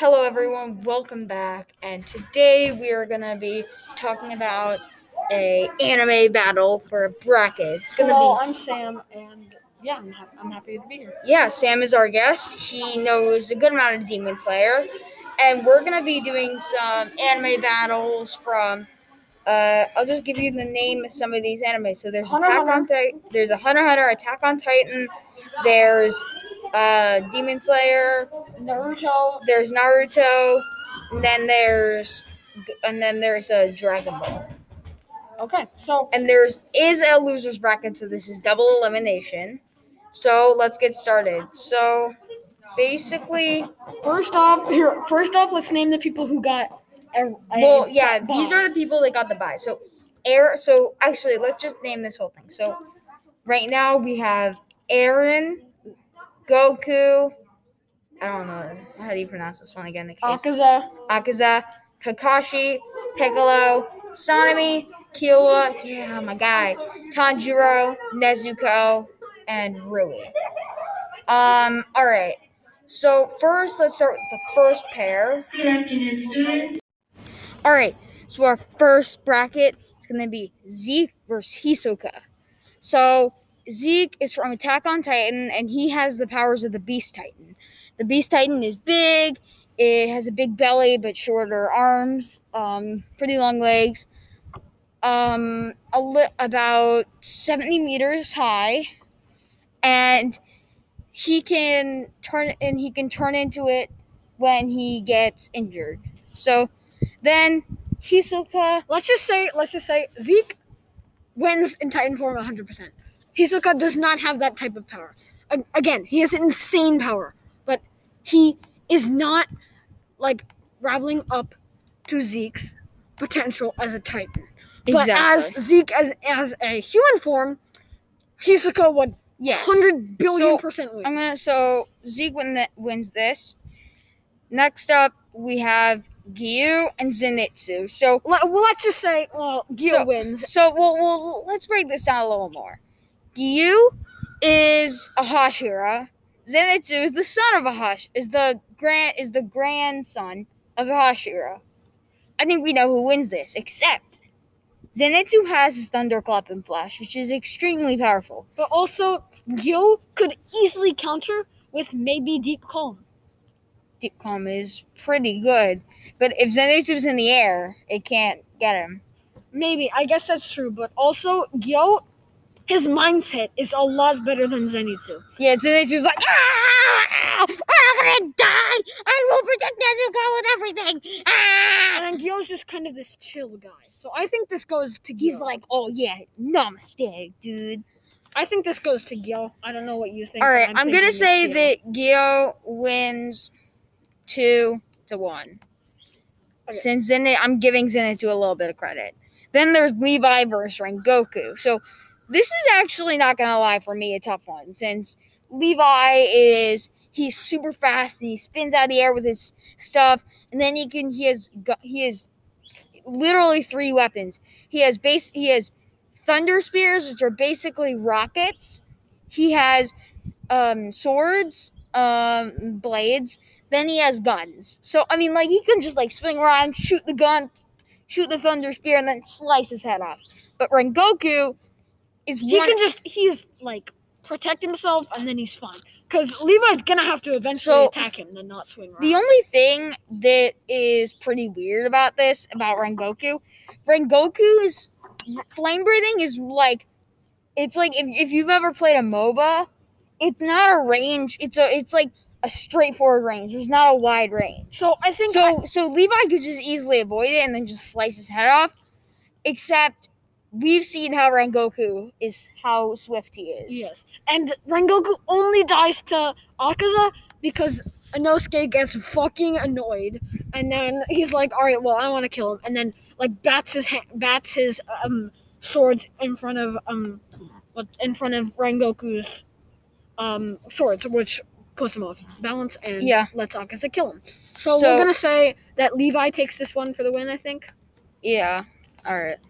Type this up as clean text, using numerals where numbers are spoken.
Hello everyone, welcome back, and today we are going to be talking about a anime battle for a bracket. Hello, I'm Sam, and yeah, I'm happy to be here. Yeah, Sam is our guest. He knows a good amount of Demon Slayer, and we're going to be doing some anime battles from, I'll just give you the name of some of these animes. So there's there's a Hunter x Hunter, Attack on Titan, there's Demon Slayer, Naruto. There's Naruto, and then there's a Dragon Ball. Okay, so and there is a losers bracket, so this is double elimination. So let's get started. So basically, first off, let's name the people who got. These are the people that got the bye. So actually, let's just name this whole thing. So right now we have Aaron, Goku, I don't know how do you pronounce this one again. Akaza, Kakashi, Piccolo, Sanemi, Killua, yeah, my guy, Tanjiro, Nezuko, and Rui. All right. So first, let's start with the first pair. Good afternoon, students. All right. So our first bracket is going to be Zeke versus Hisoka. So Zeke is from Attack on Titan, and he has the powers of the Beast Titan. The Beast Titan is big. It has a big belly but shorter arms, pretty long legs, about 70 meters high, and he can turn into it when he gets injured. So then Hisoka, let's just say Zeke wins in Titan form 100%. Hisoka does not have that type of power. Again, he has insane power, but he is not, raveling up to Zeke's potential as a Titan. Exactly. But as Zeke, as a human form, Hisoka would 100 billion percent win. So Zeke wins this. Next up, we have Giyu and Zenitsu. So let's just say Giyu wins. So let's break this down a little more. Giyu is a Hashira. Zenitsu is the son of a Hashira. Is the grandson of a Hashira. I think we know who wins this. Except Zenitsu has his Thunderclap and Flash, which is extremely powerful. But also, Giyu could easily counter with maybe Deep Calm. Deep Calm is pretty good, but if Zenitsu's in the air, it can't get him. Maybe I guess that's true. But also, Giyu. His mindset is a lot better than Zenitsu. Yeah, Zenitsu's like, I'm gonna die! I will protect Nezuko with everything! And Gyo's just kind of this chill guy. So I think this goes to Gyo. He's like, oh yeah, namaste, dude. I think this goes to Gyo. I don't know what you think. Alright, I'm gonna say that Gyo wins 2-1. Okay. Since I'm giving Zenitsu a little bit of credit. Then there's Levi versus Rengoku. So this is actually, not going to lie, for me, a tough one, since Levi he's super fast, and he spins out of the air with his stuff, and then he has literally three weapons. He has thunder spears, which are basically rockets. He has swords, blades, then he has guns. So, I mean, he can just, swing around, shoot the gun, shoot the thunder spear, and then slice his head off. But Rengoku... He can protect himself, and then he's fine. Because Levi's going to have to eventually attack him and not swing around. The only thing that is pretty weird about Rengoku, Rengoku's flame breathing is if you've ever played a MOBA, it's not a range. It's a straightforward range. It's not a wide range. So I think... So Levi could just easily avoid it and then just slice his head off, except... We've seen how Rengoku is, how swift he is. Yes. And Rengoku only dies to Akaza because Inosuke gets fucking annoyed. And then he's like, all right, I want to kill him. And then, bats his swords in front of Rengoku's swords, which puts him off balance and lets Akaza kill him. So we're going to say that Levi takes this one for the win, I think. Yeah. All right.